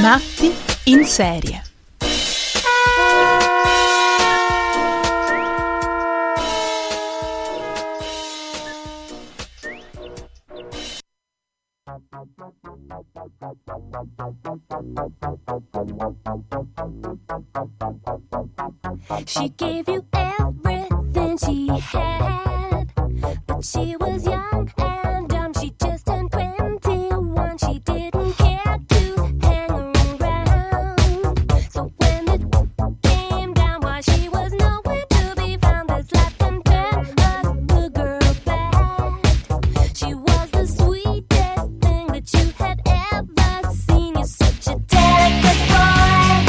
Matti in serie. She gave you everything she had, but she was young and dumb. She just turned 21. She didn't care to hang around. So when it came down, why she was nowhere to be found, that's left and turned the girl back. She was the sweetest thing that you had ever seen. You're such a delicate boy in the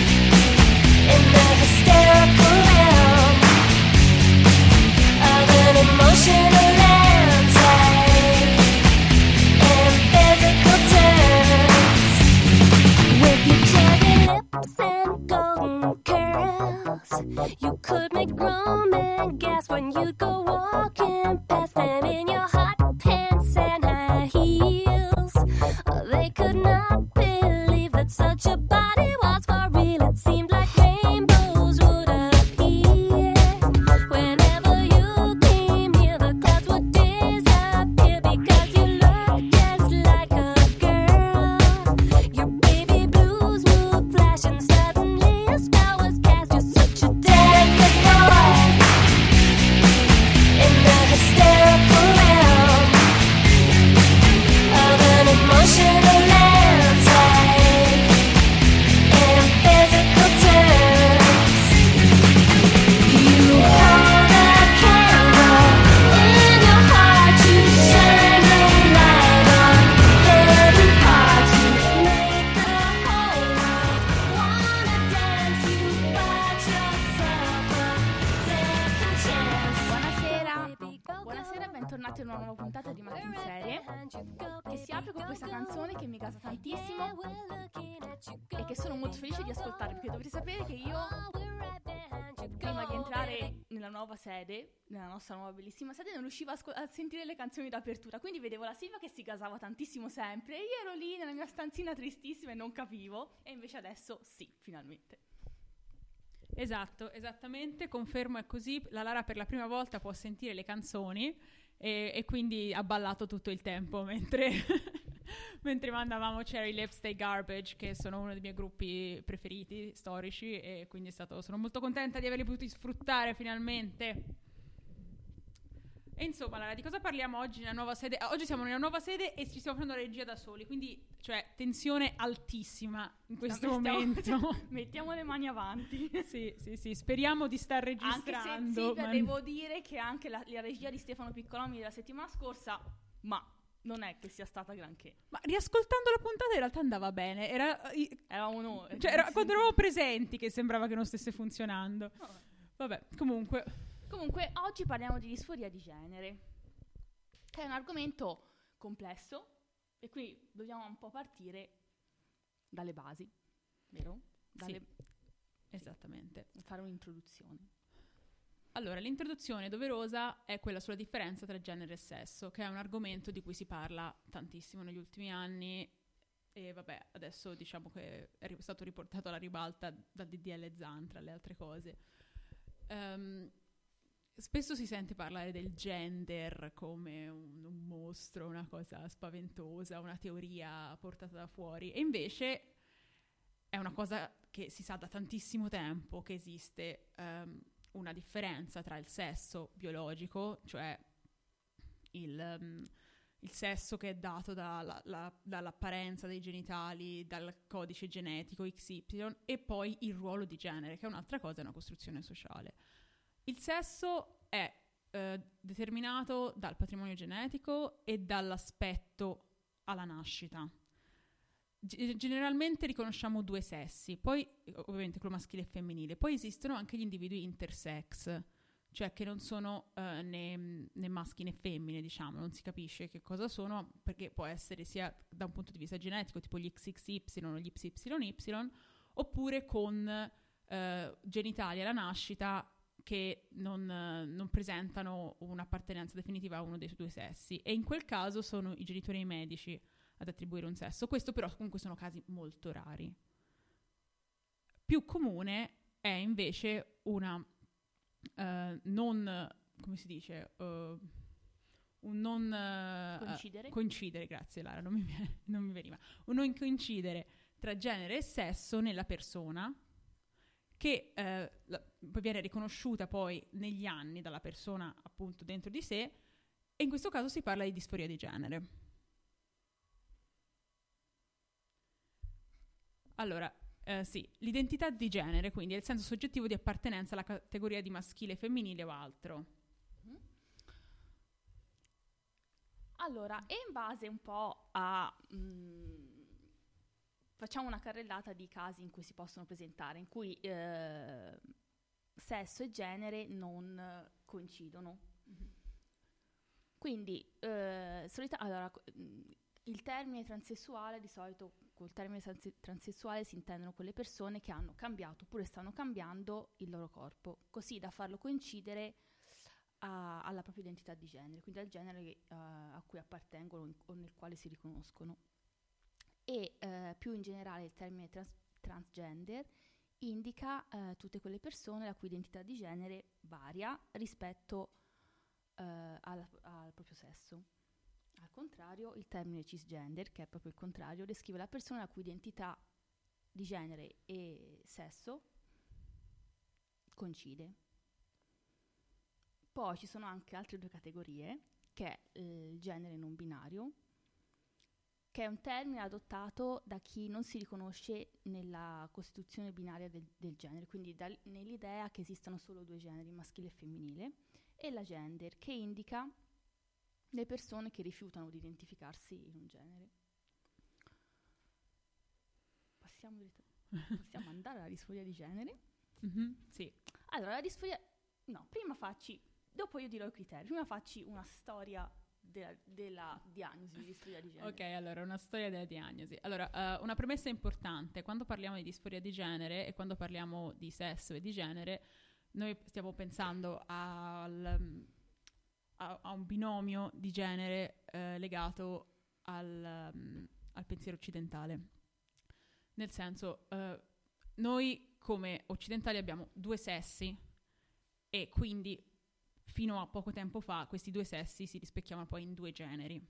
hysterical realm of an emotional landscape and physical terms. With your cherry lips and golden curls, you could make grown men gasp when you'd go walking past them in your hot pants and high heels. Oh, they could not believe that such a body was for real. It seemed like rainbows would appear whenever you came near. The clouds would disappear because you looked just like a girl. Your baby blues would flash and suddenly a spell was cast. You're such a delicate boy in the hysterical realm of an emotional landscape and physical terms. You hold a candle in your heart, you shine a light on hidden parts. You make the whole world wanna dance. You bought yourself a second chance. Buonasera, buonasera e bentornati a una nuova puntata di Matti in serie, che si apre con questa canzone che mi gasa tantissimo e che sono molto felice di ascoltare, perché dovrete sapere che io, prima di entrare nella nuova sede, nella nostra nuova bellissima sede, non riuscivo a sentire le canzoni d'apertura, quindi vedevo la Silvia che si gasava tantissimo sempre e io ero lì nella mia stanzina tristissima e non capivo, e invece adesso sì, finalmente. Esatto, esattamente, confermo è così. La Lara per la prima volta può sentire le canzoni e quindi ha ballato tutto il tempo mentre, mentre mandavamo Cherry Lips dei Garbage, che sono uno dei miei gruppi preferiti storici, e quindi sono molto contenta di averli potuti sfruttare finalmente. E insomma, Lara, di cosa parliamo oggi nella nuova sede? Oggi siamo nella nuova sede e ci stiamo prendendo la regia da soli, quindi cioè tensione altissima in questo momento. Mettiamo le mani avanti. Sì, speriamo di star registrando. Anche se Silvia, devo dire che anche la regia di Stefano Piccolomi della settimana scorsa, ma non è che sia stata granché. Ma riascoltando la puntata in realtà andava bene, era un'ora. Cioè quando eravamo presenti che sembrava che non stesse funzionando. Vabbè, Comunque oggi parliamo di disforia di genere, che è un argomento complesso e quindi dobbiamo un po' partire dalle basi, vero? Sì, esattamente. Fare un'introduzione. Allora, l'introduzione doverosa è quella sulla differenza tra genere e sesso, che è un argomento di cui si parla tantissimo negli ultimi anni e vabbè, adesso diciamo che è stato riportato alla ribalta dal DDL Zan, tra le altre cose. Spesso si sente parlare del gender come un mostro, una cosa spaventosa, una teoria portata da fuori, e invece è una cosa che si sa da tantissimo tempo che esiste una differenza tra il sesso biologico, cioè il sesso che è dato dall'apparenza dei genitali, dal codice genetico XY, e poi il ruolo di genere, che è un'altra cosa, è una costruzione sociale. Il sesso è determinato dal patrimonio genetico e dall'aspetto alla nascita. Generalmente riconosciamo due sessi, poi ovviamente quello maschile e femminile, poi esistono anche gli individui intersex, cioè che non sono né maschi né femmine, diciamo, non si capisce che cosa sono, perché può essere sia da un punto di vista genetico, tipo gli XXY o gli XYY, oppure con genitali alla nascita che non presentano un'appartenenza definitiva a uno dei due sessi, e in quel caso sono i genitori e i medici ad attribuire un sesso. Questo però comunque sono casi molto rari. Più comune è invece una non, come si dice, un non coincidere, grazie Lara, non mi veniva, un non coincidere tra genere e sesso nella persona, che viene riconosciuta poi negli anni dalla persona appunto dentro di sé, e in questo caso si parla di disforia di genere. Allora, sì, l'identità di genere, quindi, è il senso soggettivo di appartenenza alla categoria di maschile, femminile o altro. Allora, e in base un po' a... facciamo una carrellata di casi in cui si possono presentare, in cui sesso e genere non coincidono. Mm-hmm. Quindi, allora, il termine transessuale di solito... Col termine transessuale si intendono quelle persone che hanno cambiato oppure stanno cambiando il loro corpo, così da farlo coincidere alla propria identità di genere, quindi al genere a cui appartengono o nel quale si riconoscono. E più in generale il termine transgender indica tutte quelle persone la cui identità di genere varia rispetto al proprio sesso. Al contrario, il termine cisgender, che è proprio il contrario, descrive la persona la cui identità di genere e sesso coincide. Poi ci sono anche altre due categorie, che è il genere non binario, che è un termine adottato da chi non si riconosce nella costituzione binaria del genere, quindi nell'idea che esistano solo due generi, maschile e femminile, e la gender, che indica le persone che rifiutano di identificarsi in un genere. Possiamo andare alla disforia di genere? Mm-hmm, sì. Allora, la disforia... No, prima facci... Dopo io dirò i criteri. Prima facci una storia della diagnosi di disforia di genere. Ok, allora, una storia della diagnosi. Allora, una premessa importante. Quando parliamo di disforia di genere e quando parliamo di sesso e di genere, noi stiamo pensando a un binomio di genere legato al pensiero occidentale. Nel senso, noi come occidentali abbiamo due sessi, e quindi fino a poco tempo fa questi due sessi si rispecchiavano poi in due generi.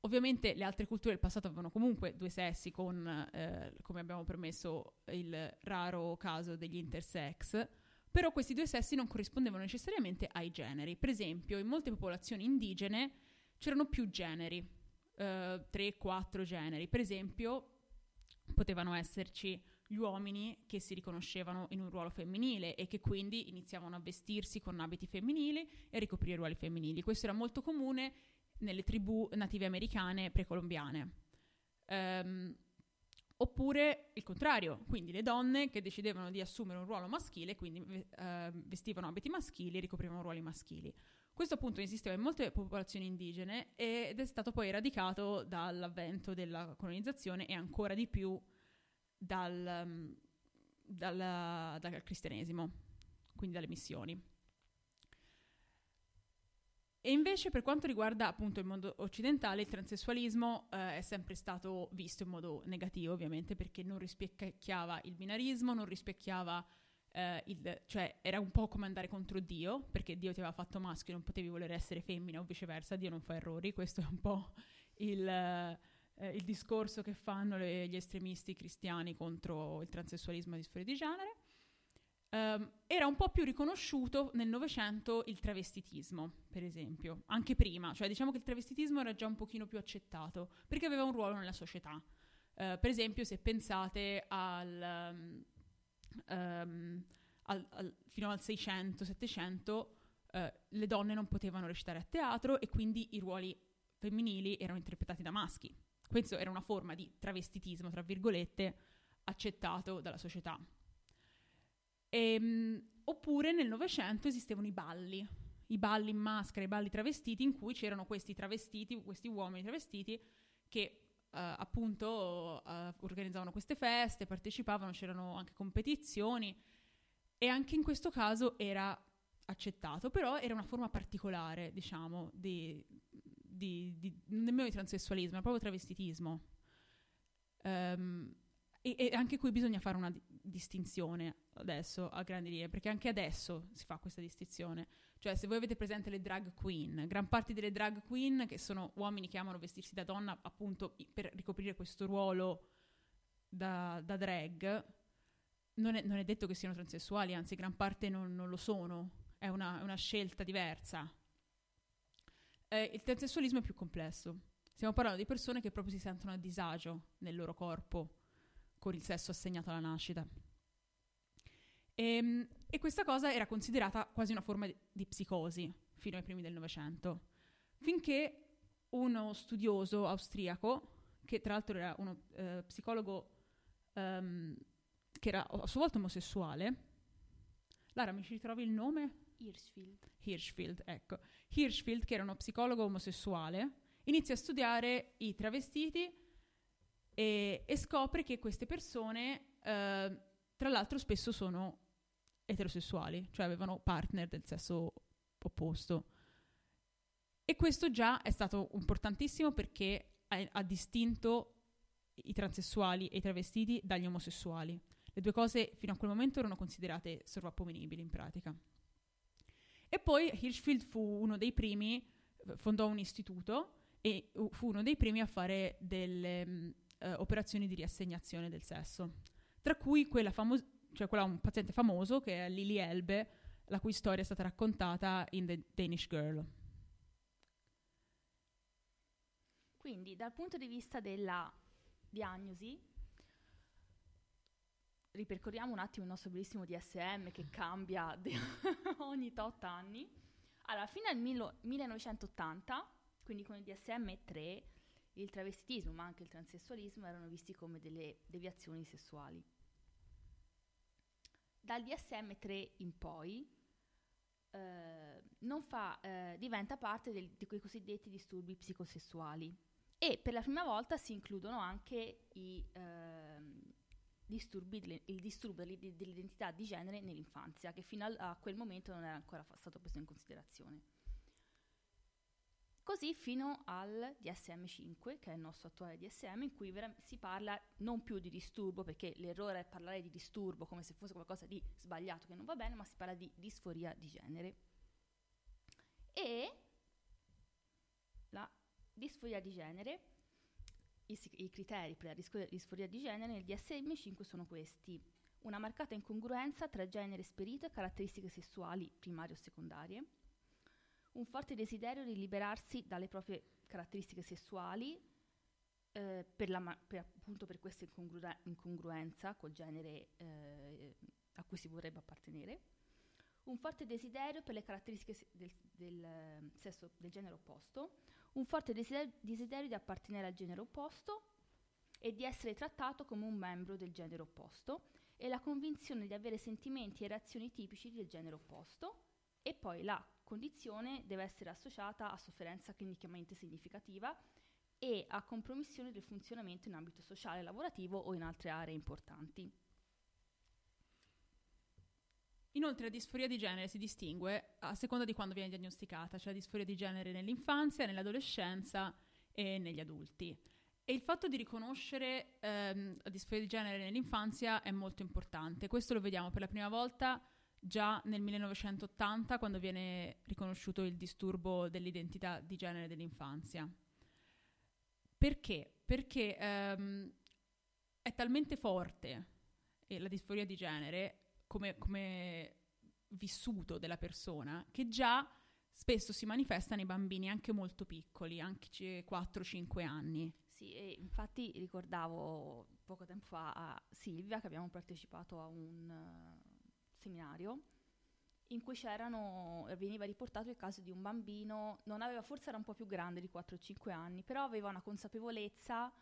Ovviamente le altre culture del passato avevano comunque due sessi, con, come abbiamo permesso, il raro caso degli intersex, però questi due sessi non corrispondevano necessariamente ai generi. Per esempio, in molte popolazioni indigene c'erano più generi, 3-4 generi. Per esempio, potevano esserci gli uomini che si riconoscevano in un ruolo femminile e che quindi iniziavano a vestirsi con abiti femminili e a ricoprire ruoli femminili. Questo era molto comune nelle tribù native americane precolombiane. Oppure il contrario, quindi le donne che decidevano di assumere un ruolo maschile, quindi vestivano abiti maschili e ricoprivano ruoli maschili. Questo appunto esisteva in molte popolazioni indigene ed è stato poi eradicato dall'avvento della colonizzazione e ancora di più dal cristianesimo, quindi dalle missioni. E invece per quanto riguarda appunto il mondo occidentale, il transessualismo è sempre stato visto in modo negativo, ovviamente, perché non rispecchiava il binarismo, non rispecchiava cioè era un po' come andare contro Dio, perché Dio ti aveva fatto maschio e non potevi voler essere femmina o viceversa, Dio non fa errori. Questo è un po' il discorso che fanno gli estremisti cristiani contro il transessualismo e la disforia di genere. Era un po' più riconosciuto nel Novecento il travestitismo, per esempio, anche prima, cioè diciamo che il travestitismo era già un pochino più accettato perché aveva un ruolo nella società. Per esempio, se pensate fino al 600-700 le donne non potevano recitare a teatro e quindi i ruoli femminili erano interpretati da maschi. Questo era una forma di travestitismo, tra virgolette, accettato dalla società. Oppure nel Novecento esistevano i balli in maschera, i balli travestiti, in cui c'erano questi travestiti, questi uomini travestiti che appunto organizzavano queste feste, partecipavano, c'erano anche competizioni e anche in questo caso era accettato, però era una forma particolare, diciamo, nemmeno di transessualismo, ma proprio travestitismo. E anche qui bisogna fare una distinzione adesso a grandi linee, perché anche adesso si fa questa distinzione. Cioè, se voi avete presente le drag queen, gran parte delle drag queen, che sono uomini che amano vestirsi da donna appunto per ricoprire questo ruolo da drag, non è detto che siano transessuali, anzi gran parte non lo sono, è una scelta diversa. Il transessualismo è più complesso, stiamo parlando di persone che proprio si sentono a disagio nel loro corpo con il sesso assegnato alla nascita. E questa cosa era considerata quasi una forma di psicosi fino ai primi del Novecento, finché uno studioso austriaco, che tra l'altro era uno psicologo che era a sua volta omosessuale. Lara, mi ci ritrovi il nome? Hirschfeld, ecco. Hirschfeld, che era uno psicologo omosessuale, inizia a studiare i travestiti e scopre che queste persone, tra l'altro, spesso sono eterosessuali, cioè avevano partner del sesso opposto. E questo già è stato importantissimo perché ha distinto i transessuali e i travestiti dagli omosessuali. Le due cose fino a quel momento erano considerate sovrapponibili in pratica. E poi Hirschfeld fu uno dei primi, fondò un istituto e fu uno dei primi a fare delle operazioni di riassegnazione del sesso, tra cui quella un paziente famoso che è Lily Elbe, la cui storia è stata raccontata in The Danish Girl. Quindi dal punto di vista della diagnosi, ripercorriamo un attimo il nostro bellissimo DSM che cambia ogni 8 anni. Allora, fino al 1980, quindi con il DSM-3, il travestitismo, ma anche il transessualismo, erano visti come delle deviazioni sessuali. Dal DSM-3 in poi diventa parte di quei cosiddetti disturbi psicosessuali, e per la prima volta si includono anche il disturbo dell'identità di genere nell'infanzia, che fino a quel momento non era ancora stato preso in considerazione. Così fino al DSM-5, che è il nostro attuale DSM, in cui si parla non più di disturbo, perché l'errore è parlare di disturbo come se fosse qualcosa di sbagliato che non va bene, ma si parla di disforia di genere. E la disforia di genere, i criteri per la disforia di genere nel DSM-5 sono questi: una marcata incongruenza tra genere esperito e caratteristiche sessuali primarie o secondarie, un forte desiderio di liberarsi dalle proprie caratteristiche sessuali appunto per questa incongruenza col genere a cui si vorrebbe appartenere, un forte desiderio per le caratteristiche del sesso del genere opposto, un forte desiderio di appartenere al genere opposto e di essere trattato come un membro del genere opposto, e la convinzione di avere sentimenti e reazioni tipici del genere opposto. E poi la condizione deve essere associata a sofferenza clinicamente significativa e a compromissione del funzionamento in ambito sociale, lavorativo o in altre aree importanti. Inoltre la disforia di genere si distingue a seconda di quando viene diagnosticata, cioè la disforia di genere nell'infanzia, nell'adolescenza e negli adulti. E il fatto di riconoscere la disforia di genere nell'infanzia è molto importante. Questo lo vediamo per la prima volta già nel 1980, quando viene riconosciuto il disturbo dell'identità di genere dell'infanzia. Perché? perché è talmente forte la disforia di genere come vissuto della persona, che già spesso si manifesta nei bambini anche molto piccoli, anche 4-5 anni. Sì, e infatti ricordavo poco tempo fa a Silvia che abbiamo partecipato a un seminario in cui veniva riportato il caso di un bambino, forse era un po' più grande di 4-5 anni, però aveva una consapevolezza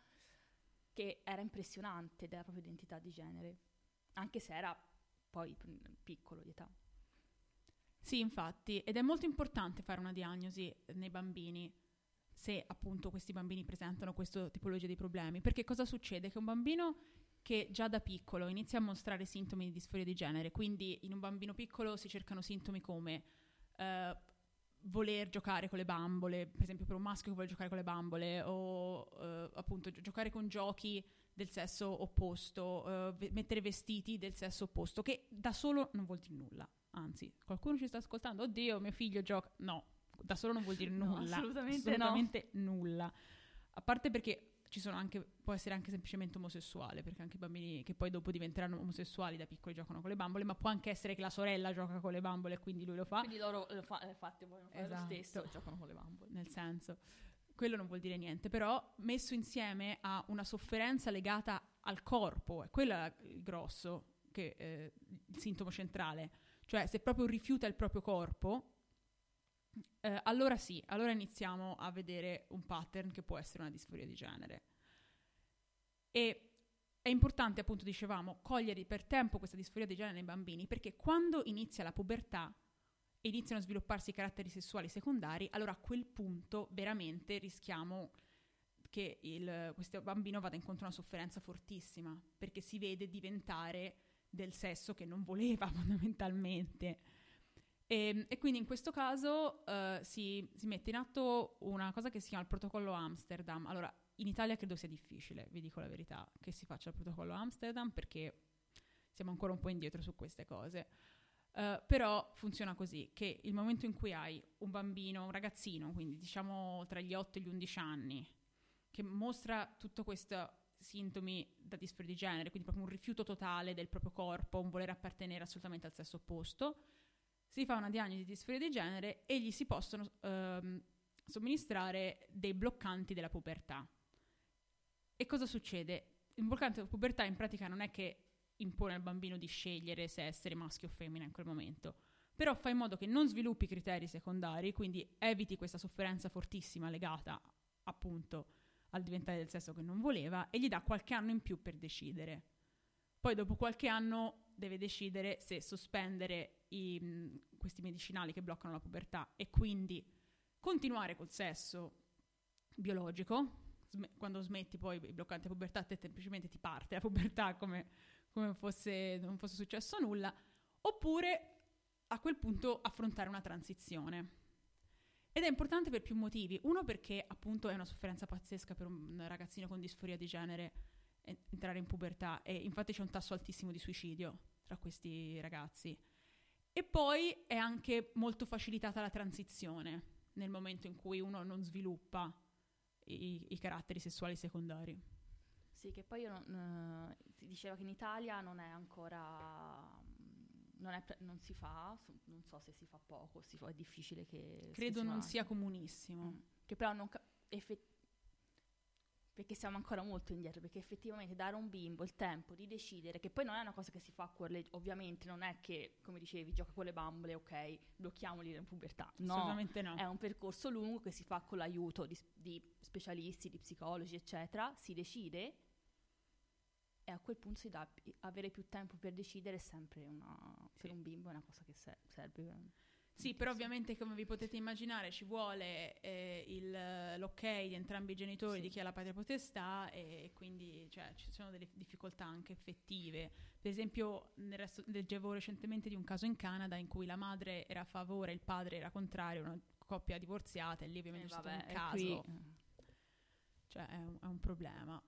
che era impressionante della propria identità di genere, anche se era poi piccolo di età. Sì, infatti, ed è molto importante fare una diagnosi nei bambini, se appunto questi bambini presentano questa tipologia di problemi, perché cosa succede? Che un bambino che già da piccolo inizia a mostrare sintomi di disforia di genere, quindi in un bambino piccolo si cercano sintomi come voler giocare con le bambole, per esempio per un maschio che vuole giocare con le bambole, o appunto giocare con giochi del sesso opposto, mettere vestiti del sesso opposto, che da solo non vuol dire nulla. Anzi, qualcuno ci sta ascoltando, oddio mio figlio gioca, no, da solo non vuol dire nulla, assolutamente no. Nulla, a parte perché ci sono anche, può essere anche semplicemente omosessuale, perché anche i bambini che poi dopo diventeranno omosessuali da piccoli giocano con le bambole, ma può anche essere che la sorella gioca con le bambole e quindi lui lo fa, quindi loro vogliono fare lo stesso, giocano con le bambole, nel senso, quello non vuol dire niente, però messo insieme a una sofferenza legata al corpo, è quello il grosso, che il sintomo centrale. Cioè, se proprio rifiuta il proprio corpo, allora sì, allora iniziamo a vedere un pattern che può essere una disforia di genere. E è importante, appunto, dicevamo, cogliere per tempo questa disforia di genere nei bambini, perché quando inizia la pubertà e iniziano a svilupparsi i caratteri sessuali secondari, allora a quel punto veramente rischiamo che questo bambino vada incontro a una sofferenza fortissima, perché si vede diventare del sesso che non voleva fondamentalmente, e quindi in questo caso si mette in atto una cosa che si chiama il protocollo Amsterdam. Allora, in Italia credo sia difficile, vi dico la verità, che si faccia il protocollo Amsterdam, perché siamo ancora un po' indietro su queste cose, però funziona così, che il momento in cui hai un bambino, un ragazzino, quindi diciamo tra gli 8 e gli 11 anni, che mostra tutto questo sintomi da disforia di genere, quindi proprio un rifiuto totale del proprio corpo, un voler appartenere assolutamente al sesso opposto, si fa una diagnosi di disforia di genere e gli si possono somministrare dei bloccanti della pubertà. E cosa succede? Il bloccante della pubertà in pratica non è che impone al bambino di scegliere se essere maschio o femmina in quel momento, però fa in modo che non sviluppi criteri secondari, quindi eviti questa sofferenza fortissima legata appunto al diventare del sesso che non voleva, e gli dà qualche anno in più per decidere. Poi dopo qualche anno deve decidere se sospendere questi medicinali che bloccano la pubertà e quindi continuare col sesso biologico. Quando smetti poi i bloccanti della pubertà, te semplicemente ti parte la pubertà come non fosse successo nulla, oppure a quel punto affrontare una transizione. Ed è importante per più motivi. Uno, perché appunto è una sofferenza pazzesca per un ragazzino con disforia di genere entrare in pubertà, e infatti c'è un tasso altissimo di suicidio tra questi ragazzi. E poi è anche molto facilitata la transizione nel momento in cui uno non sviluppa i caratteri sessuali secondari. Sì, che poi si diceva che in Italia non è ancora... non si fa, non so se si fa poco, è difficile che... Credo non sia comunissimo. Che però perché siamo ancora molto indietro, perché effettivamente dare a un bimbo il tempo di decidere, che poi non è una cosa che si fa a cuor leggero, ovviamente non è che, come dicevi, gioca con le bambole, ok, blocchiamoli in pubertà. No, assolutamente no. È un percorso lungo che si fa con l'aiuto di specialisti, di psicologi, eccetera, si decide, e a quel punto avere più tempo per decidere è sempre per un bimbo è una cosa che serve. Sì, però ovviamente, come vi potete immaginare, ci vuole l'ok di entrambi i genitori, sì, di chi ha la patria potestà, e quindi ci sono delle difficoltà anche effettive. Per esempio, leggevo recentemente di un caso in Canada in cui la madre era a favore, il padre era contrario, una coppia divorziata, e lì ovviamente c'è stato un caso. È un problema.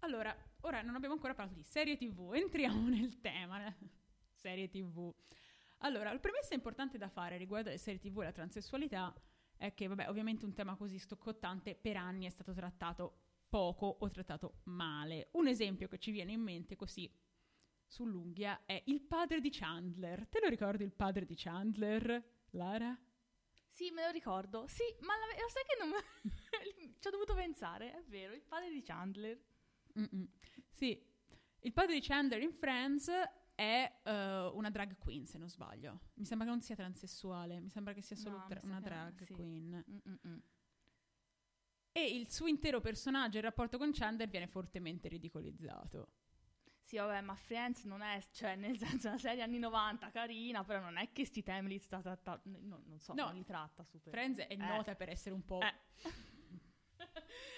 Allora, ora non abbiamo ancora parlato di serie TV, entriamo nel tema, serie TV. Allora, la premessa importante da fare riguardo alle serie TV e la transessualità è che, ovviamente un tema così stoccottante per anni è stato trattato poco o trattato male. Un esempio che ci viene in mente così sull'unghia è il padre di Chandler. Te lo ricordi il padre di Chandler, Lara? Sì, me lo ricordo. Sì, ma lo sai che non ci ho dovuto pensare, è vero, il padre di Chandler. Mm-mm. Sì, il padre di Chandler in Friends è una drag queen, se non sbaglio. Mi sembra che non sia transessuale, mi sembra che sia solo una drag queen. Mm-mm. E il suo intero personaggio e il rapporto con Chandler viene fortemente ridicolizzato. Sì, vabbè, ma Friends non è, cioè, nel senso, una serie anni 90 carina, però non è che sti temi li sta trattando, non so, no, non li tratta super. Friends è nota per essere un po'...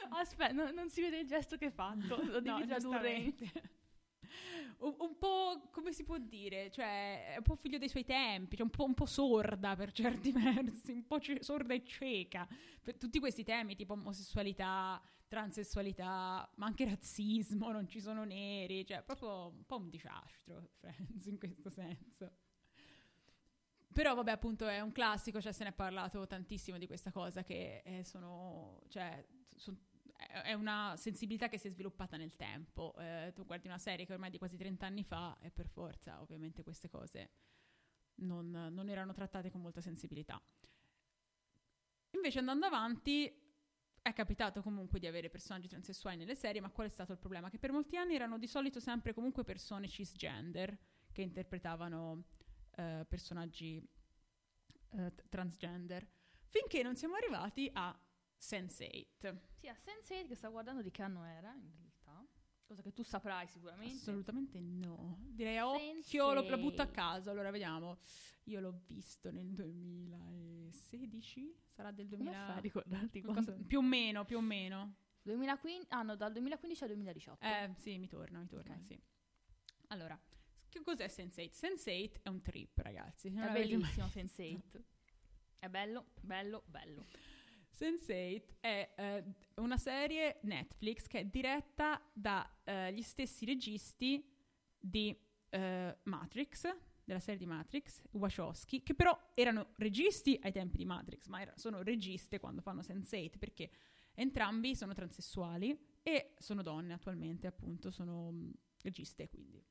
Aspetta, non si vede il gesto che hai fatto, lo devi tradurre. Un po', come si può dire, cioè, è un po' figlio dei suoi tempi, cioè un po' sorda per certi versi, un po' sorda e cieca per tutti questi temi tipo omosessualità, transessualità, ma anche razzismo, non ci sono neri, cioè proprio un po' un disastro Friends in questo senso. Però vabbè, appunto è un classico, cioè se ne è parlato tantissimo di questa cosa, che è una sensibilità che si è sviluppata nel tempo. Tu guardi una serie che ormai è di quasi 30 anni fa e per forza ovviamente queste cose non erano trattate con molta sensibilità. Invece andando avanti è capitato comunque di avere personaggi transessuali nelle serie, ma qual è stato il problema? Che per molti anni erano di solito sempre comunque persone cisgender che interpretavano personaggi transgender, finché non siamo arrivati a Sense8. Sì, a Sense8, che sta guardando di che anno era in realtà, cosa che tu saprai sicuramente. Assolutamente no, direi a occhio, lo butto a caso. Allora vediamo, io l'ho visto nel 2016, sarà del 2000, ricordarti qualcosa, più o meno 2015, dal 2015 al 2018. Sì, mi torna okay. Sì. Allora, che cos'è Sense8? Sense8 è un trip, ragazzi, è bellissimo Sense8, è bello. Sense8 è una serie Netflix che è diretta dagli stessi registi di Matrix, della serie di Matrix, Wachowski, che però erano registi ai tempi di Matrix, ma sono registe quando fanno Sense8, perché entrambi sono transessuali e sono donne attualmente, appunto, sono registe, quindi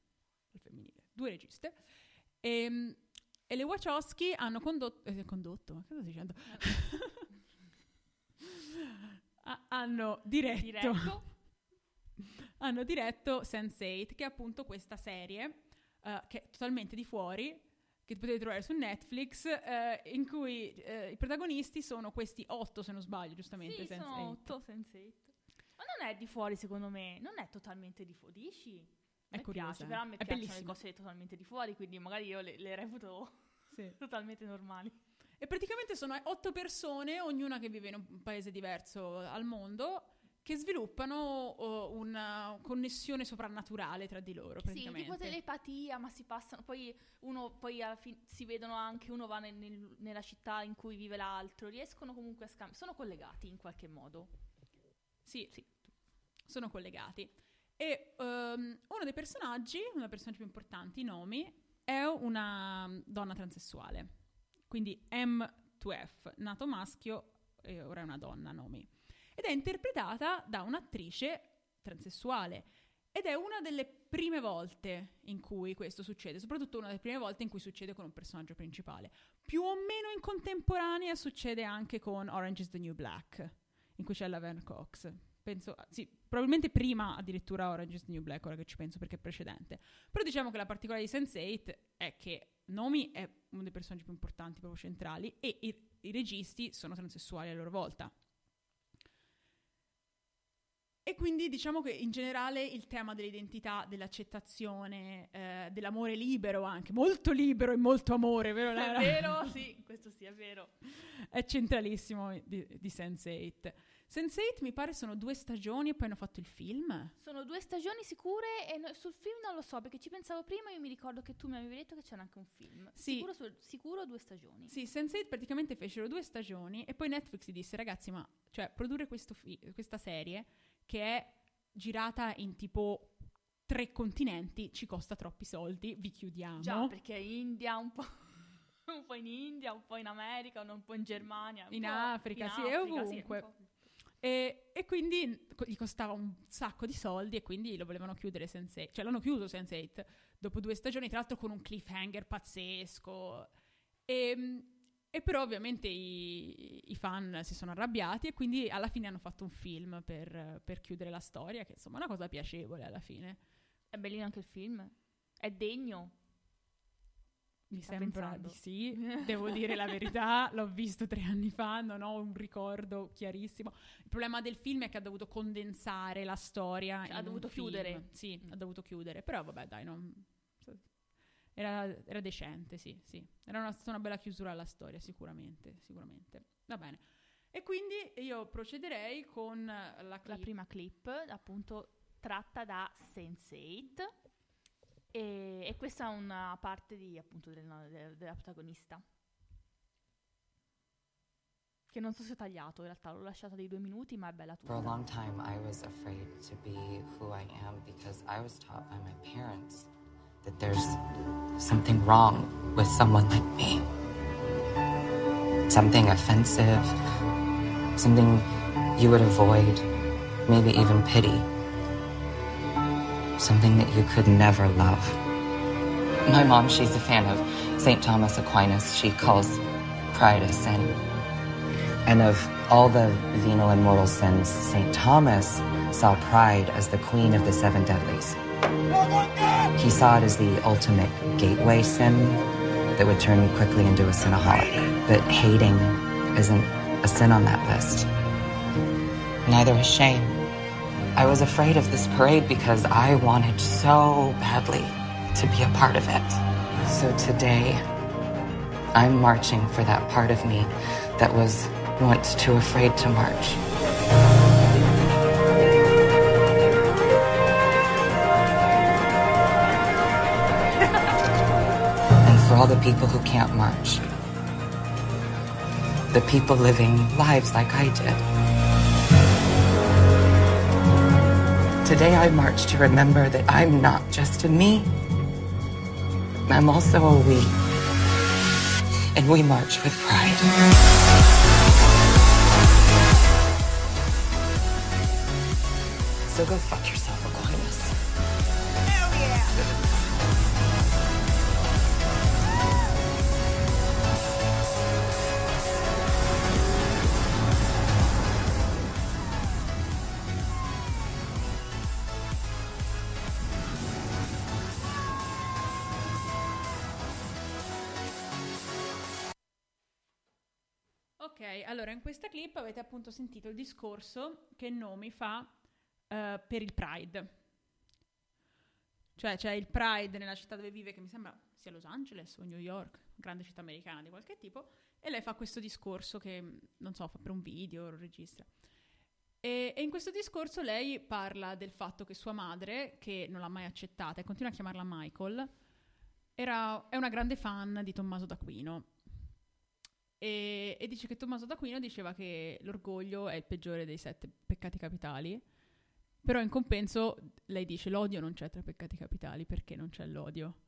al femminile, due registe. E le Wachowski hanno condotto, cosa sto dicendo? Hanno diretto. Hanno diretto Sense8, che è appunto questa serie che è totalmente di fuori, che potete trovare su Netflix, in cui i protagonisti sono questi 8, se non sbaglio, giustamente. Sì, Sense8. Sono 8 Sense8. Ma non è di fuori, secondo me, non è totalmente di fuori, dici? È curiosa, piace, però a me piacciono bellissimo. Le cose totalmente di fuori, quindi magari io le reputo totalmente normali. E praticamente sono 8 persone, ognuna che vive in un paese diverso al mondo, che sviluppano una connessione soprannaturale tra di loro, praticamente. Sì, tipo telepatia, ma si passano, poi alla fine si vedono anche, uno va nella città in cui vive l'altro, riescono comunque a scambiare, sono collegati in qualche modo. Sì, sono collegati. E uno dei personaggi, uno dei personaggi più importanti, Nomi, è una donna transessuale. Quindi M2F, nato maschio e ora è una donna, Nomi. Ed è interpretata da un'attrice transessuale. Ed è una delle prime volte in cui questo succede, soprattutto una delle prime volte in cui succede con un personaggio principale. Più o meno in contemporanea succede anche con Orange Is the New Black, in cui c'è Laverne Cox. Penso, sì, probabilmente prima addirittura Orange Is the New Black, ora che ci penso, perché è precedente. Però diciamo che la particolare di Sense8 è che Nomi è uno dei personaggi più importanti, proprio centrali, e i registi sono transessuali a loro volta. E quindi diciamo che in generale il tema dell'identità, dell'accettazione, dell'amore libero, anche molto libero e molto amore, vero Lara? È vero, sì, questo sì, è vero. È centralissimo di Sense8. Sense8 mi pare sono 2 stagioni e poi hanno fatto il film. Sono 2 stagioni sicure, e sul film non lo so, perché ci pensavo prima, io mi ricordo che tu mi avevi detto che c'era anche un film. Sì. Sicuro 2 stagioni. Sì, Sense8 praticamente fecero 2 stagioni e poi Netflix disse: ragazzi, ma cioè produrre questa serie che è girata in tipo 3 continenti ci costa troppi soldi, vi chiudiamo. Già, perché India un po' in America, un po' in Germania, in Africa, sì, è ovunque. E quindi gli costava un sacco di soldi e quindi lo volevano chiudere Sense8, cioè l'hanno chiuso Sense8 dopo 2 stagioni, tra l'altro con un cliffhanger pazzesco, e però ovviamente i fan si sono arrabbiati e quindi alla fine hanno fatto un film per chiudere la storia, che insomma è una cosa piacevole alla fine. È bellino anche il film, è degno. Mi sembra di sì, devo dire la verità, l'ho visto 3 anni fa, non ho un ricordo chiarissimo. Il problema del film è che ha dovuto condensare la storia, cioè, ha dovuto chiudere. Sì, ha dovuto chiudere, però vabbè dai, non... era decente, sì, sì. Era una bella chiusura alla storia, sicuramente. Va bene. E quindi io procederei con la prima clip, appunto tratta da Sense8. E questa è una parte di, appunto, della protagonista, che non so se ho tagliato, in realtà l'ho lasciata dei 2 minuti, ma è bella tutta. For a long time I was afraid to be who I am because I was taught by my parents that there's something wrong with someone like me. Something offensive, something you would avoid, maybe even pity. Something that you could never love. My mom, she's a fan of St. Thomas Aquinas. She calls pride a sin. And of all the venal and mortal sins, St. Thomas saw pride as the queen of the 7 deadlies. He saw it as the ultimate gateway sin that would turn you quickly into a sinaholic. But hating isn't a sin on that list. Neither is shame. I was afraid of this parade because I wanted so badly to be a part of it. So today, I'm marching for that part of me that was once too afraid to march. And for all the people who can't march, the people living lives like I did. Today I march to remember that I'm not just a me. I'm also a we. And we march with pride. So go fuck yourself, Aquinas. Hell yeah! Allora, in questa clip avete appunto sentito il discorso che Nomi fa per il Pride. Cioè c'è il Pride nella città dove vive, che mi sembra sia Los Angeles o New York, grande città americana di qualche tipo, e lei fa questo discorso che, non so, fa per un video, lo registra. E in questo discorso lei parla del fatto che sua madre, che non l'ha mai accettata e continua a chiamarla Michael, è una grande fan di Tommaso d'Aquino. E dice che Tommaso d'Aquino diceva che l'orgoglio è il peggiore dei 7 peccati capitali, però in compenso lei dice l'odio non c'è tra i peccati capitali perché non c'è l'odio.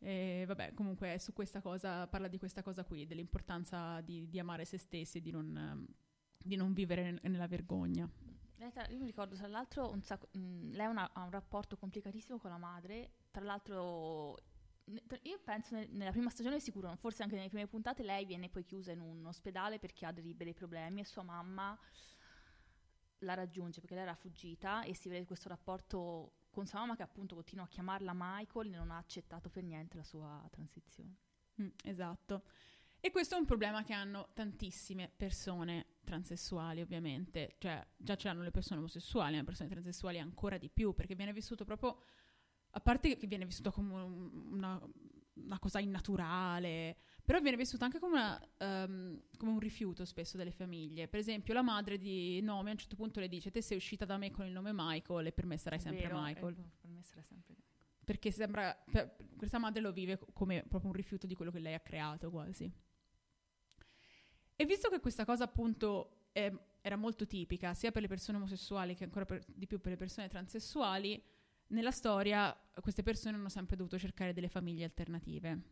E vabbè, comunque su questa cosa parla, di questa cosa qui, dell'importanza di amare se stessi, di non vivere nella vergogna. Io mi ricordo, tra l'altro, lei ha un rapporto complicatissimo con la madre, tra l'altro... Io penso nella prima stagione sicuro, forse anche nelle prime puntate, lei viene poi chiusa in un ospedale perché ha dei liberi problemi e sua mamma la raggiunge perché lei era fuggita, e si vede questo rapporto con sua mamma che appunto continua a chiamarla Michael e non ha accettato per niente la sua transizione. Esatto. E questo è un problema che hanno tantissime persone transessuali, ovviamente. Cioè già ce l'hanno le persone omosessuali, le persone transessuali ancora di più, perché viene vissuto proprio... A parte che viene vissuto come una cosa innaturale, però viene vissuto anche come, come un rifiuto spesso delle famiglie. Per esempio la madre di Nomi a un certo punto le dice: te sei uscita da me con il nome Michael e per me sarai sempre Michael. Per me sarà sempre Michael. Perché sembra, questa madre lo vive come proprio un rifiuto di quello che lei ha creato quasi. E visto che questa cosa appunto era molto tipica sia per le persone omosessuali che ancora di più per le persone transessuali, nella storia queste persone hanno sempre dovuto cercare delle famiglie alternative.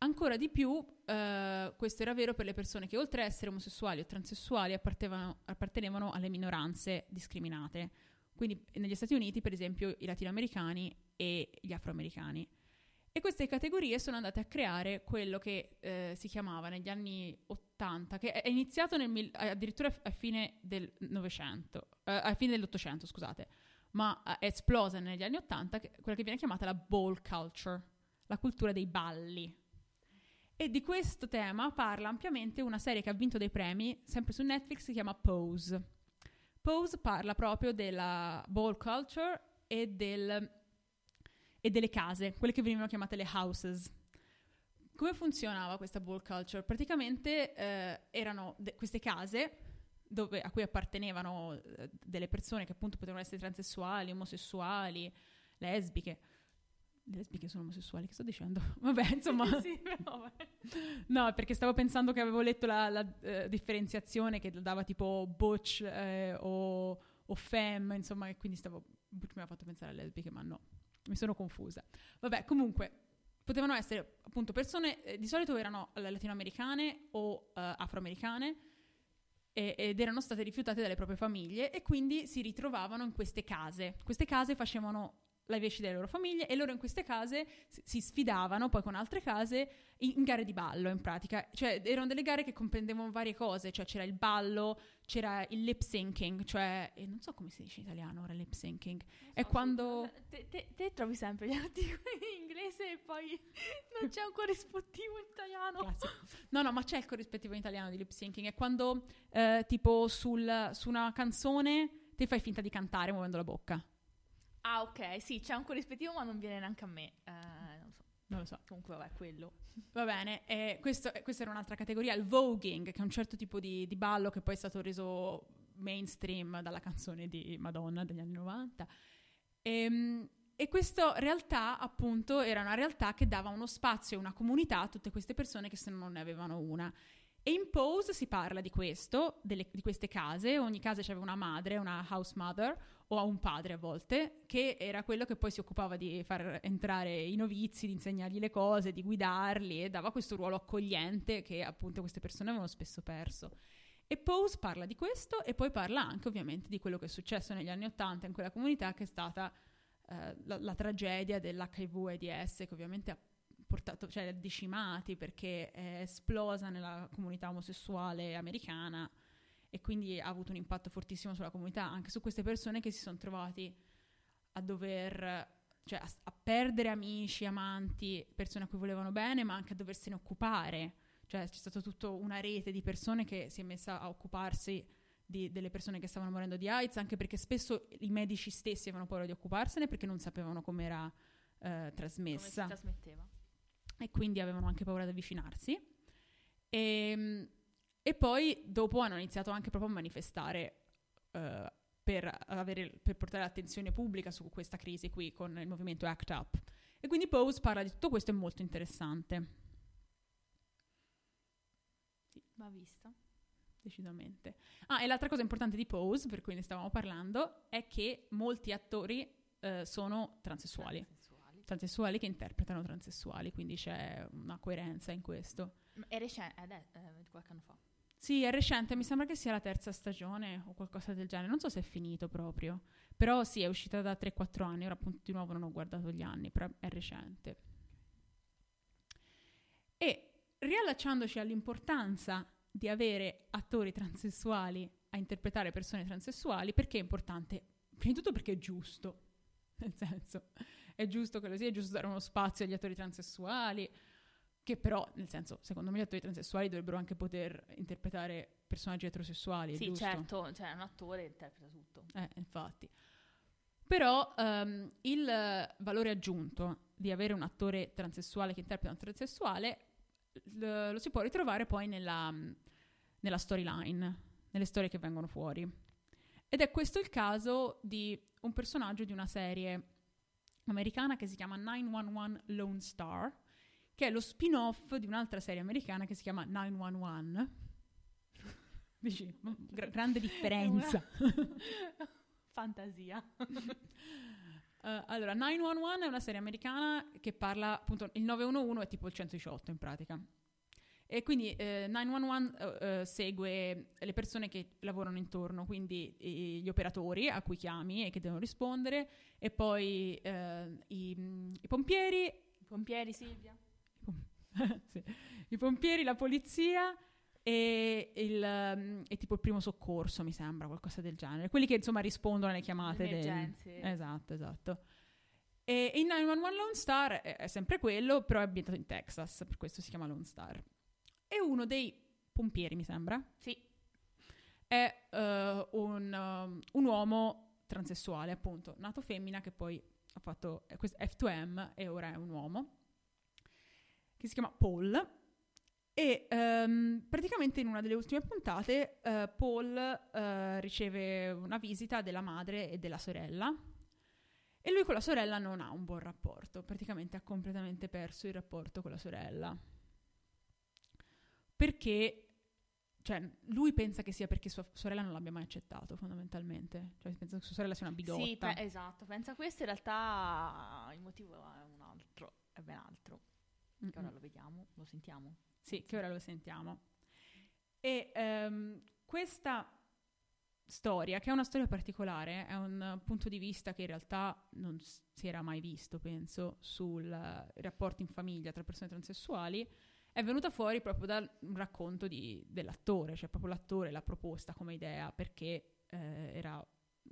Ancora di più, questo era vero per le persone che oltre a essere omosessuali o transessuali appartenevano alle minoranze discriminate. Quindi negli Stati Uniti, per esempio, i latinoamericani e gli afroamericani. E queste categorie sono andate a creare quello che si chiamava negli anni 80, che è iniziato addirittura a fine del Novecento, a fine dell'Ottocento, scusate, ma è esplosa negli anni 80, quella che viene chiamata la ball culture, la cultura dei balli. E di questo tema parla ampiamente una serie che ha vinto dei premi, sempre su Netflix, si chiama Pose. Pose parla proprio della ball culture e delle case, quelle che venivano chiamate le houses. Come funzionava questa ball culture? Praticamente erano queste case a cui appartenevano delle persone che appunto potevano essere transessuali, omosessuali, lesbiche. Le lesbiche sono omosessuali, che sto dicendo? Vabbè, insomma... sì, però... No, perché stavo pensando che avevo letto la differenziazione che dava tipo butch o femme, insomma, e quindi stavo... Butch mi ha fatto pensare alle lesbiche, ma no, mi sono confusa. Vabbè, comunque, potevano essere appunto persone... di solito erano latinoamericane o afroamericane ed erano state rifiutate dalle proprie famiglie e quindi si ritrovavano in queste case. Queste case facevano... la vesci delle loro famiglie e loro in queste case si sfidavano poi con altre case in gare di ballo, in pratica, cioè erano delle gare che comprendevano varie cose, cioè c'era il ballo, c'era il lip syncing, cioè non so come si dice in italiano ora, lip syncing so, è quando te trovi sempre gli articoli in inglese e poi non c'è un corrispettivo in italiano. Grazie. no ma c'è il corrispettivo in italiano di lip syncing, è quando tipo su una canzone te fai finta di cantare muovendo la bocca. Ah, ok, sì, c'è un corrispettivo ma non viene neanche a me, non lo so, comunque vabbè, quello. Va bene, questa era un'altra categoria, il voguing, che è un certo tipo di ballo che poi è stato reso mainstream dalla canzone di Madonna degli anni 90. E questa realtà, appunto, era una realtà che dava uno spazio e una comunità a tutte queste persone che se non ne avevano una. E in Pose si parla di questo, di queste case, ogni casa c'aveva una madre, una house mother, o un padre a volte, che era quello che poi si occupava di far entrare i novizi, di insegnargli le cose, di guidarli, e dava questo ruolo accogliente che appunto queste persone avevano spesso perso. E Pose parla di questo e poi parla anche ovviamente di quello che è successo negli anni 80 in quella comunità, che è stata la tragedia dell'HIV AIDS, che ovviamente ha portato, cioè decimati, perché è esplosa nella comunità omosessuale americana e quindi ha avuto un impatto fortissimo sulla comunità, anche su queste persone che si sono trovati a dover, cioè a perdere amici, amanti, persone a cui volevano bene, ma anche a doversene occupare. Cioè c'è stata tutta una rete di persone che si è messa a occuparsi delle persone che stavano morendo di AIDS, anche perché spesso i medici stessi avevano paura di occuparsene perché non sapevano com'era trasmessa. Come si trasmetteva. E quindi avevano anche paura di avvicinarsi. E poi dopo hanno iniziato anche proprio a manifestare per portare l'attenzione pubblica su questa crisi qui, con il movimento Act Up. E quindi Pose parla di tutto questo, è molto interessante. Sì, va vista. Decisamente. Ah, e l'altra cosa importante di Pose, per cui ne stavamo parlando, è che molti attori sono transessuali. Transessuali che interpretano transessuali, quindi c'è una coerenza in questo. È recente, qualche anno fa. Sì, è recente, mi sembra che sia la terza stagione o qualcosa del genere, non so se è finito proprio, però sì, è uscita da 3-4 anni, ora appunto di nuovo non ho guardato gli anni, però è recente. E riallacciandoci all'importanza di avere attori transessuali a interpretare persone transessuali, perché è importante? Prima di tutto perché è giusto, nel senso... È giusto quello, sì, è giusto dare uno spazio agli attori transessuali, che però, nel senso, secondo me gli attori transessuali dovrebbero anche poter interpretare personaggi eterosessuali, sì, giusto? Certo, cioè un attore interpreta tutto. Infatti. Però il valore aggiunto di avere un attore transessuale che interpreta un transessuale lo si può ritrovare poi nella storyline, nelle storie che vengono fuori. Ed è questo il caso di un personaggio di una serie... americana che si chiama 911 Lone Star, che è lo spin-off di un'altra serie americana che si chiama 911. Dici, grande differenza. Fantasia. Allora, 911 è una serie americana che parla, appunto, il 911 è tipo il 118 in pratica. E quindi 911 segue le persone che lavorano intorno, quindi gli operatori a cui chiami e che devono rispondere, e poi i pompieri. I pompieri, Silvia. Sì. I pompieri, la polizia e tipo il primo soccorso, mi sembra, qualcosa del genere. Quelli che insomma rispondono alle chiamate. Emergenze. Esatto. E in 911 Lone Star è sempre quello, però è ambientato in Texas, per questo si chiama Lone Star. E uno dei pompieri, mi sembra, sì, è un uomo transessuale, appunto, nato femmina, che poi ha fatto F2M e ora è un uomo, che si chiama Paul. E praticamente in una delle ultime puntate Paul riceve una visita della madre e della sorella, e lui con la sorella non ha un buon rapporto, praticamente ha completamente perso il rapporto con la sorella, perché, cioè, lui pensa che sia perché sua sorella non l'abbia mai accettato, fondamentalmente. Cioè, pensa che sua sorella sia una bigotta. Sì, esatto, pensa a questo, in realtà il motivo è un altro, è ben altro. Mm-hmm. Che ora lo vediamo, lo sentiamo. Sì, che ora lo sentiamo. E questa storia, che è una storia particolare, è un punto di vista che in realtà non si era mai visto, penso, sul rapporto in famiglia tra persone transessuali, è venuta fuori proprio da un racconto dell'attore, cioè proprio l'attore l'ha proposta come idea, perché era,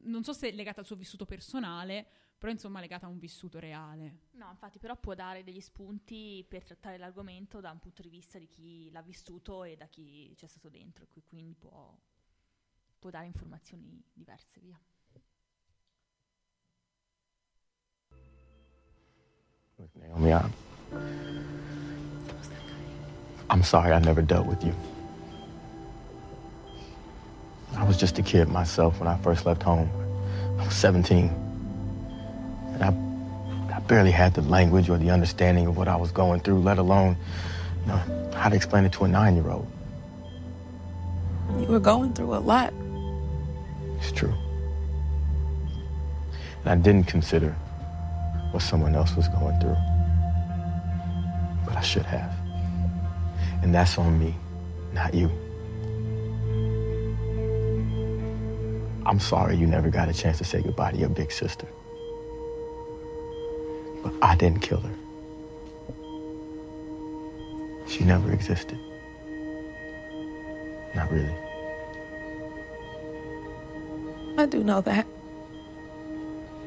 non so se legata al suo vissuto personale, però insomma legata a un vissuto reale. No, infatti, però può dare degli spunti per trattare l'argomento da un punto di vista di chi l'ha vissuto e da chi c'è stato dentro, e quindi può dare informazioni diverse, via. Naomi, I'm sorry I never dealt with you. I was just a kid myself when I first left home. I was 17. And I barely had the language or the understanding of what I was going through, let alone, you know, how to explain it to a 9-year-old. You were going through a lot. It's true. And I didn't consider what someone else was going through. But I should have. And that's on me, not you. I'm sorry you never got a chance to say goodbye to your big sister. But I didn't kill her. She never existed. Not really. I do know that.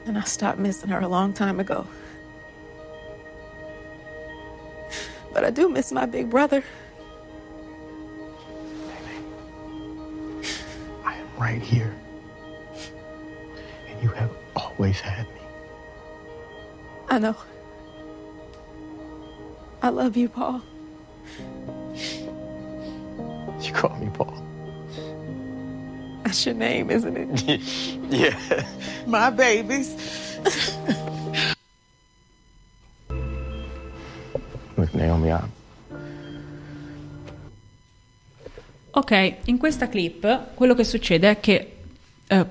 And I stopped missing her a long time ago. But I do miss my big brother. Right here. And you have always had me. I know. I love you, Paul. You call me Paul. That's your name, isn't it? Yeah. My babies. Look, Naomi, Ok, in questa clip quello che succede è che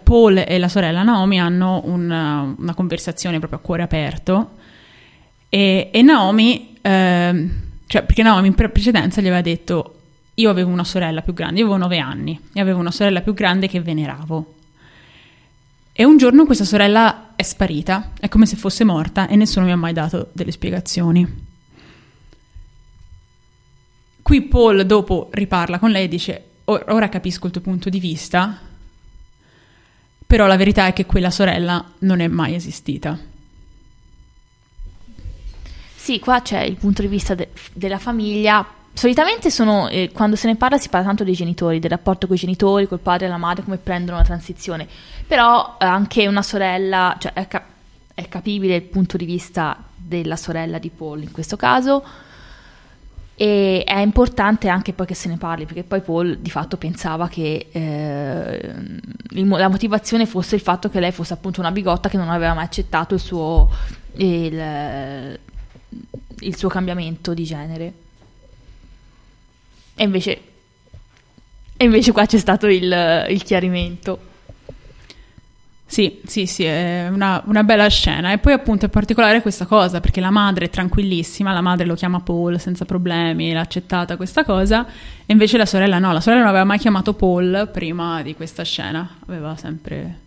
Paul e la sorella Naomi hanno una conversazione proprio a cuore aperto, e Naomi, cioè, perché Naomi in precedenza gli aveva detto: io avevo una sorella più grande, io avevo 9 anni, e avevo una sorella più grande che veneravo, e un giorno questa sorella è sparita, è come se fosse morta, e nessuno mi ha mai dato delle spiegazioni. Qui Paul dopo riparla con lei e dice: ora capisco il tuo punto di vista, però la verità è che quella sorella non è mai esistita. Sì, qua c'è il punto di vista della famiglia. Solitamente sono quando se ne parla si parla tanto dei genitori, del rapporto con i genitori, col padre e la madre, come prendono la transizione. Però anche una sorella, cioè è capibile il punto di vista della sorella di Paul in questo caso. E è importante anche poi che se ne parli, perché poi Paul di fatto pensava che la motivazione fosse il fatto che lei fosse appunto una bigotta che non aveva mai accettato il suo cambiamento di genere, e invece qua c'è stato il chiarimento. Sì, è una bella scena. E poi appunto è particolare questa cosa, perché la madre è tranquillissima, la madre lo chiama Paul senza problemi, l'ha accettata questa cosa, e invece la sorella no, la sorella non aveva mai chiamato Paul prima di questa scena, aveva sempre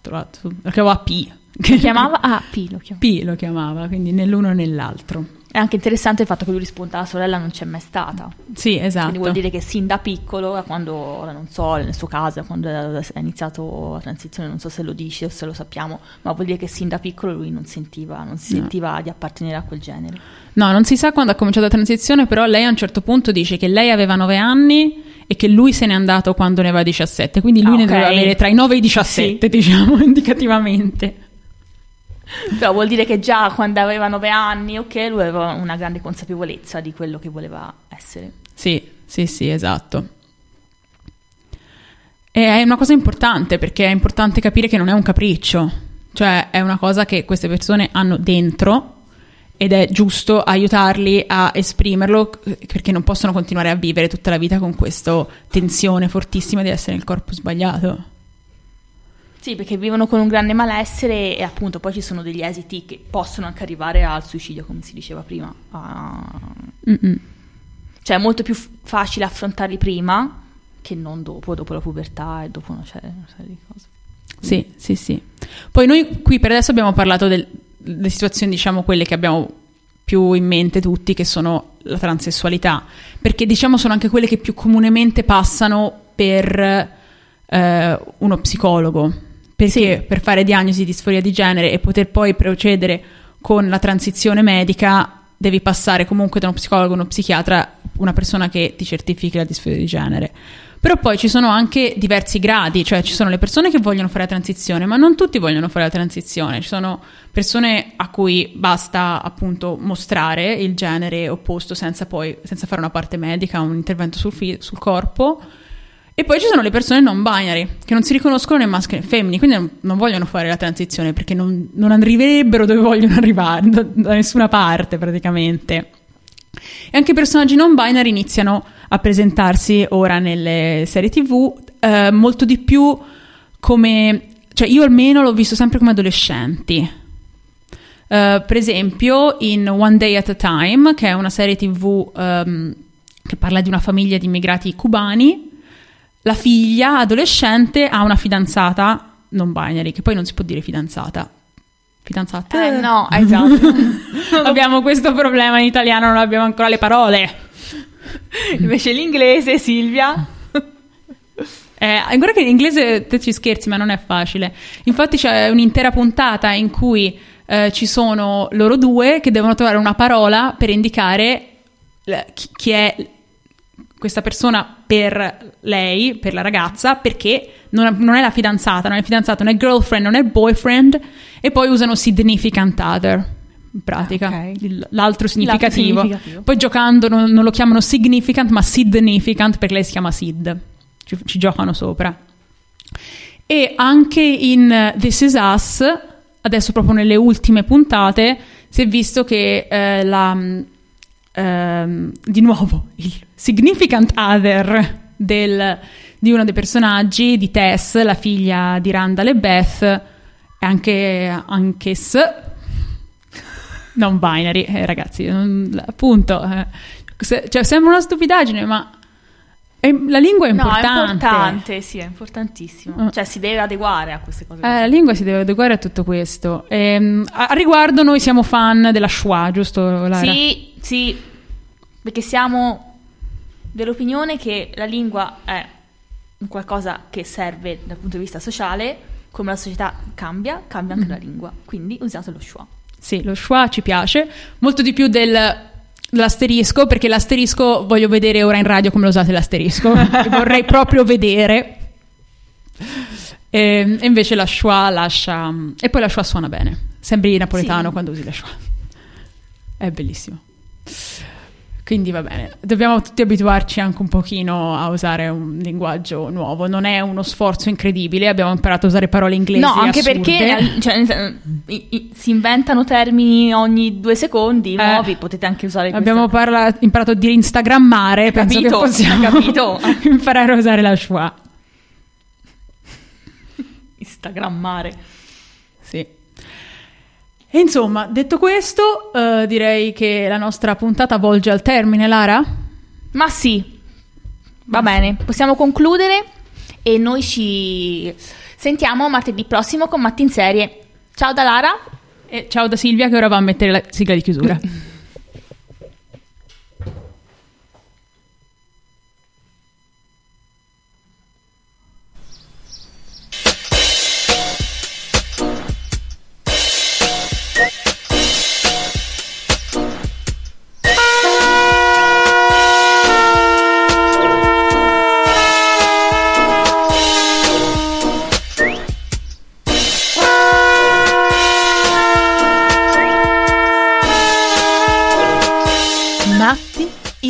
trovato, lo chiamava P. Che chiamava? Ah, P lo chiamava. P lo chiamava, quindi nell'uno e nell'altro. È anche interessante il fatto che lui risponda alla sorella non c'è mai stata. Sì, esatto. Quindi vuol dire che sin da piccolo, da quando, ora non so, nel suo caso, quando è iniziato la transizione, non so se lo dice o se lo sappiamo, ma vuol dire che sin da piccolo lui non si sentiva di appartenere a quel genere. No, non si sa quando ha cominciato la transizione, però lei a un certo punto dice che lei aveva 9 anni e che lui se n'è andato quando ne aveva 17, quindi lui ne doveva avere tra i 9 e i 17, sì, diciamo, indicativamente. Però vuol dire che già quando aveva 9 anni, ok, lui aveva una grande consapevolezza di quello che voleva essere. Sì, esatto. E è una cosa importante, perché è importante capire che non è un capriccio, cioè è una cosa che queste persone hanno dentro ed è giusto aiutarli a esprimerlo, perché non possono continuare a vivere tutta la vita con questa tensione fortissima di essere nel corpo sbagliato. Sì, perché vivono con un grande malessere e appunto poi ci sono degli esiti che possono anche arrivare al suicidio, come si diceva prima. Cioè è molto più facile affrontarli prima che non dopo la pubertà e dopo una serie di cose. Quindi. Sì. Poi noi qui per adesso abbiamo parlato delle situazioni, diciamo, quelle che abbiamo più in mente tutti, che sono la transessualità, perché diciamo sono anche quelle che più comunemente passano per uno psicologo. Perché per fare diagnosi di disforia di genere e poter poi procedere con la transizione medica devi passare comunque da uno psicologo, uno psichiatra, una persona che ti certifichi la disforia di genere. Però poi ci sono anche diversi gradi, cioè ci sono le persone che vogliono fare la transizione, ma non tutti vogliono fare la transizione. Ci sono persone a cui basta appunto mostrare il genere opposto senza fare una parte medica, un intervento sul corpo. E poi ci sono le persone non binary, che non si riconoscono né maschi né femmini, quindi non vogliono fare la transizione perché non arriverebbero dove vogliono arrivare, da nessuna parte praticamente. E anche i personaggi non binary iniziano a presentarsi ora nelle serie TV molto di più come... Cioè io almeno l'ho visto sempre come adolescenti. Per esempio in One Day at a Time, che è una serie TV che parla di una famiglia di immigrati cubani, la figlia adolescente ha una fidanzata non binary, che poi non si può dire fidanzata? No, esatto. Abbiamo questo problema in italiano, non abbiamo ancora le parole. Invece l'inglese, Silvia. Guarda che in inglese te ci scherzi, ma non è facile. Infatti c'è un'intera puntata in cui ci sono loro due che devono trovare una parola per indicare chi è questa persona per lei, per la ragazza, perché non è la fidanzata, non è fidanzato, non è girlfriend, non è boyfriend, e poi usano significant other, in pratica, l'altro significativo. Poi giocando non lo chiamano significant, ma significant, perché lei si chiama Sid, ci giocano sopra. E anche in This is Us, adesso proprio nelle ultime puntate, si è visto che di nuovo il significant other di uno dei personaggi di Tess, la figlia di Randall e Beth, è anche non binary, ragazzi, appunto, cioè sembra una stupidaggine, ma la lingua è importante. No, è importante, sì, è importantissimo. Cioè si deve adeguare a queste cose. La lingua si deve adeguare a tutto questo. A riguardo noi siamo fan della schwa, giusto, Lara? Sì, perché siamo dell'opinione che la lingua è qualcosa che serve dal punto di vista sociale, come la società cambia anche la lingua, quindi usate lo schwa. Sì, lo schwa ci piace, molto di più dell'asterisco, perché l'asterisco voglio vedere ora in radio come lo usate l'asterisco, vorrei proprio vedere. E invece la schwa lascia... E poi la schwa suona bene, sembri napoletano quando usi la schwa. È bellissimo. Quindi va bene, dobbiamo tutti abituarci anche un pochino a usare un linguaggio nuovo, non è uno sforzo incredibile, abbiamo imparato a usare parole inglesi assurde. No, anche perché cioè, si inventano termini ogni 2 secondi nuovi, potete anche usare questa. Abbiamo imparato a dire instagrammare, capito, penso che possiamo imparare a usare la schwa. instagrammare. Sì. E insomma, detto questo, direi che la nostra puntata volge al termine, Lara? Ma sì, va bene, possiamo concludere e noi ci sentiamo martedì prossimo con Matti in serie. Ciao da Lara e ciao da Silvia, che ora va a mettere la sigla di chiusura.